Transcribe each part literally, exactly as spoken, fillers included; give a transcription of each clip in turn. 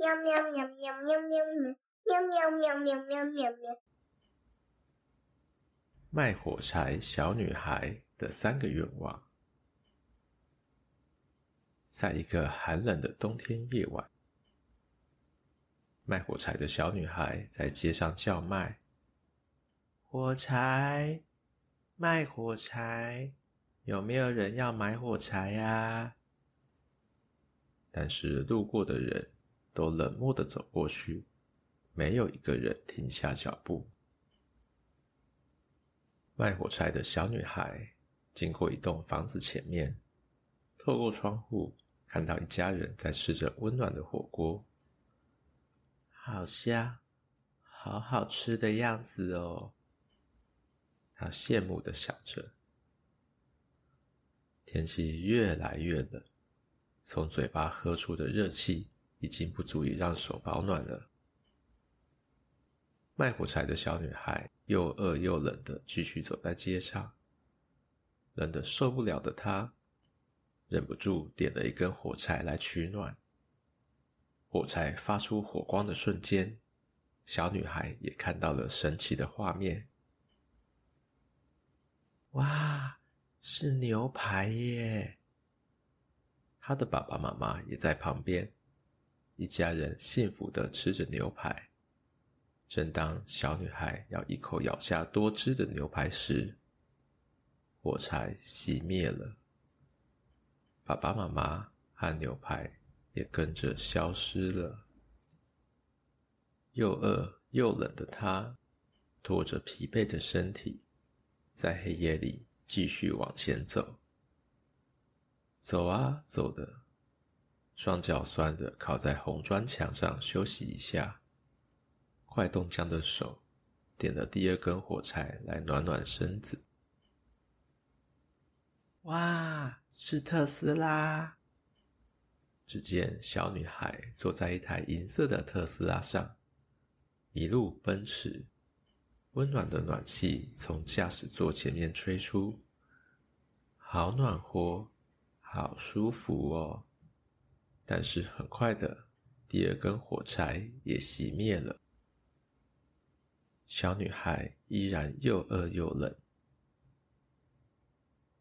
喵喵喵喵喵喵喵喵喵喵喵喵喵。卖火柴小女孩的三个愿望。在一个寒冷的冬天夜晚，卖火柴的小女孩在街上叫卖：火柴，卖火柴，有没有人要买火柴呀？但是路过的人都冷漠地走过去，没有一个人停下脚步。卖火柴的小女孩经过一栋房子前面，透过窗户看到一家人在吃着温暖的火锅，好香，好好吃的样子哦。她羡慕地想着。天气越来越冷，从嘴巴喝出的热气已经不足以让手保暖了。卖火柴的小女孩又饿又冷地继续走在街上，冷得受不了的她忍不住点了一根火柴来取暖。火柴发出火光的瞬间，小女孩也看到了神奇的画面。哇，是牛排耶！她的爸爸妈妈也在旁边，一家人幸福地吃着牛排。正当小女孩要一口咬下多汁的牛排时，火柴熄灭了。爸爸妈妈和牛排也跟着消失了。又饿又冷的她，拖着疲惫的身体，在黑夜里继续往前走。走啊走的，双脚酸的靠在红砖墙上休息一下，快冻僵的手点了第二根火柴来暖暖身子。哇，是特斯拉！只见小女孩坐在一台银色的特斯拉上，一路奔驰。温暖的暖气从驾驶座前面吹出，好暖和，好舒服哦。但是很快的，第二根火柴也熄灭了。小女孩依然又饿又冷。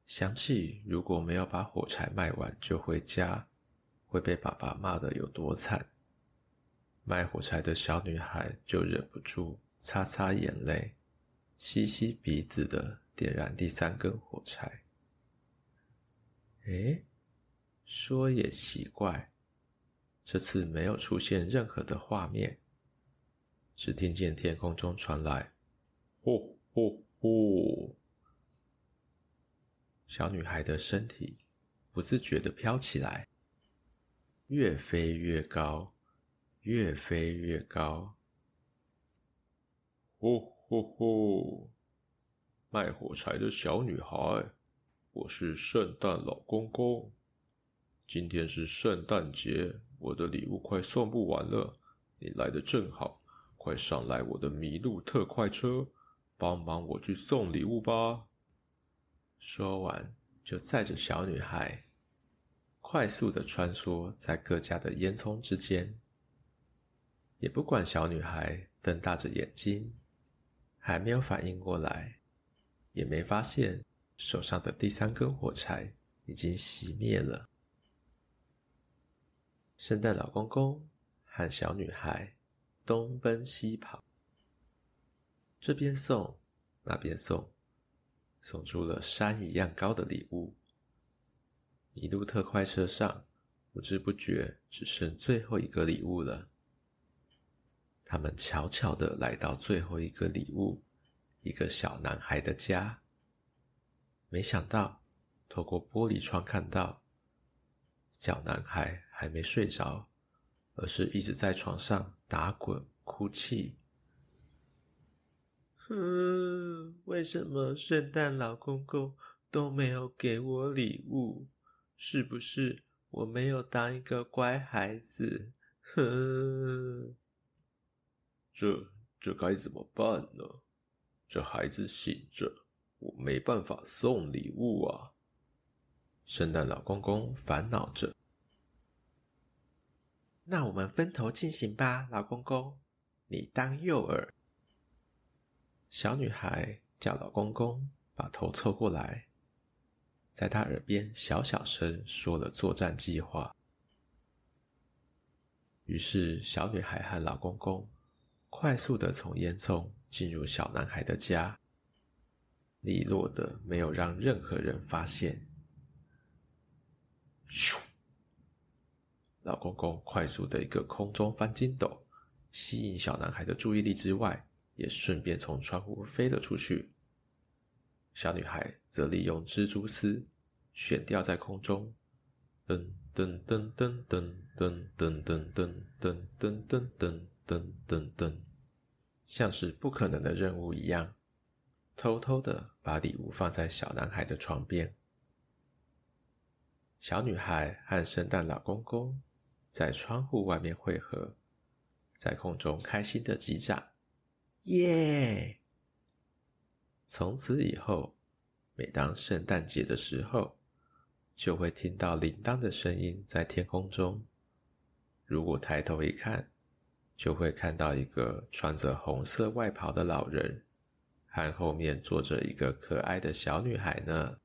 想起如果没有把火柴卖完就回家，会被爸爸骂得有多惨，卖火柴的小女孩就忍不住擦擦眼泪，吸吸鼻子的点燃第三根火柴。诶，说也奇怪，这次没有出现任何的画面，只听见天空中传来呼呼呼。小女孩的身体不自觉地飘起来，越飞越高，越飞越高。呼呼呼！卖火柴的小女孩，我是圣诞老公公。今天是圣诞节，我的礼物快送不完了，你来得正好，快上来我的麋鹿特快车，帮忙我去送礼物吧。说完，就载着小女孩快速地穿梭在各家的烟囱之间，也不管小女孩瞪大着眼睛还没有反应过来，也没发现手上的第三根火柴已经熄灭了。圣诞老公公和小女孩东奔西跑，这边送那边送，送出了山一样高的礼物。麋鹿特快车上不知不觉只剩最后一个礼物了。他们悄悄地来到最后一个礼物，一个小男孩的家。没想到透过玻璃窗看到小男孩还没睡着，而是一直在床上打滚哭泣。嗯，为什么圣诞老公公都没有给我礼物？是不是我没有当一个乖孩子？哼，这这该怎么办呢？这孩子醒着，我没办法送礼物啊！圣诞老公公烦恼着。那我们分头进行吧，老公公，你当诱饵。小女孩叫老公公把头凑过来，在他耳边小小声说了作战计划。于是小女孩和老公公快速的从烟囱进入小男孩的家，利落的没有让任何人发现。咻！老公公快速的一个空中翻筋斗，吸引小男孩的注意力之外，也顺便从窗户飞了出去。小女孩则利用蜘蛛丝悬吊在空中，噔噔噔噔噔噔噔噔噔噔噔噔噔噔噔，像是不可能的任务一样，偷偷的把礼物放在小男孩的床边。小女孩和圣诞老公公在窗户外面汇合，在空中开心的击掌，耶！从此以后，每当圣诞节的时候，就会听到铃铛的声音在天空中。如果抬头一看，就会看到一个穿着红色外袍的老人，和后面坐着一个可爱的小女孩呢。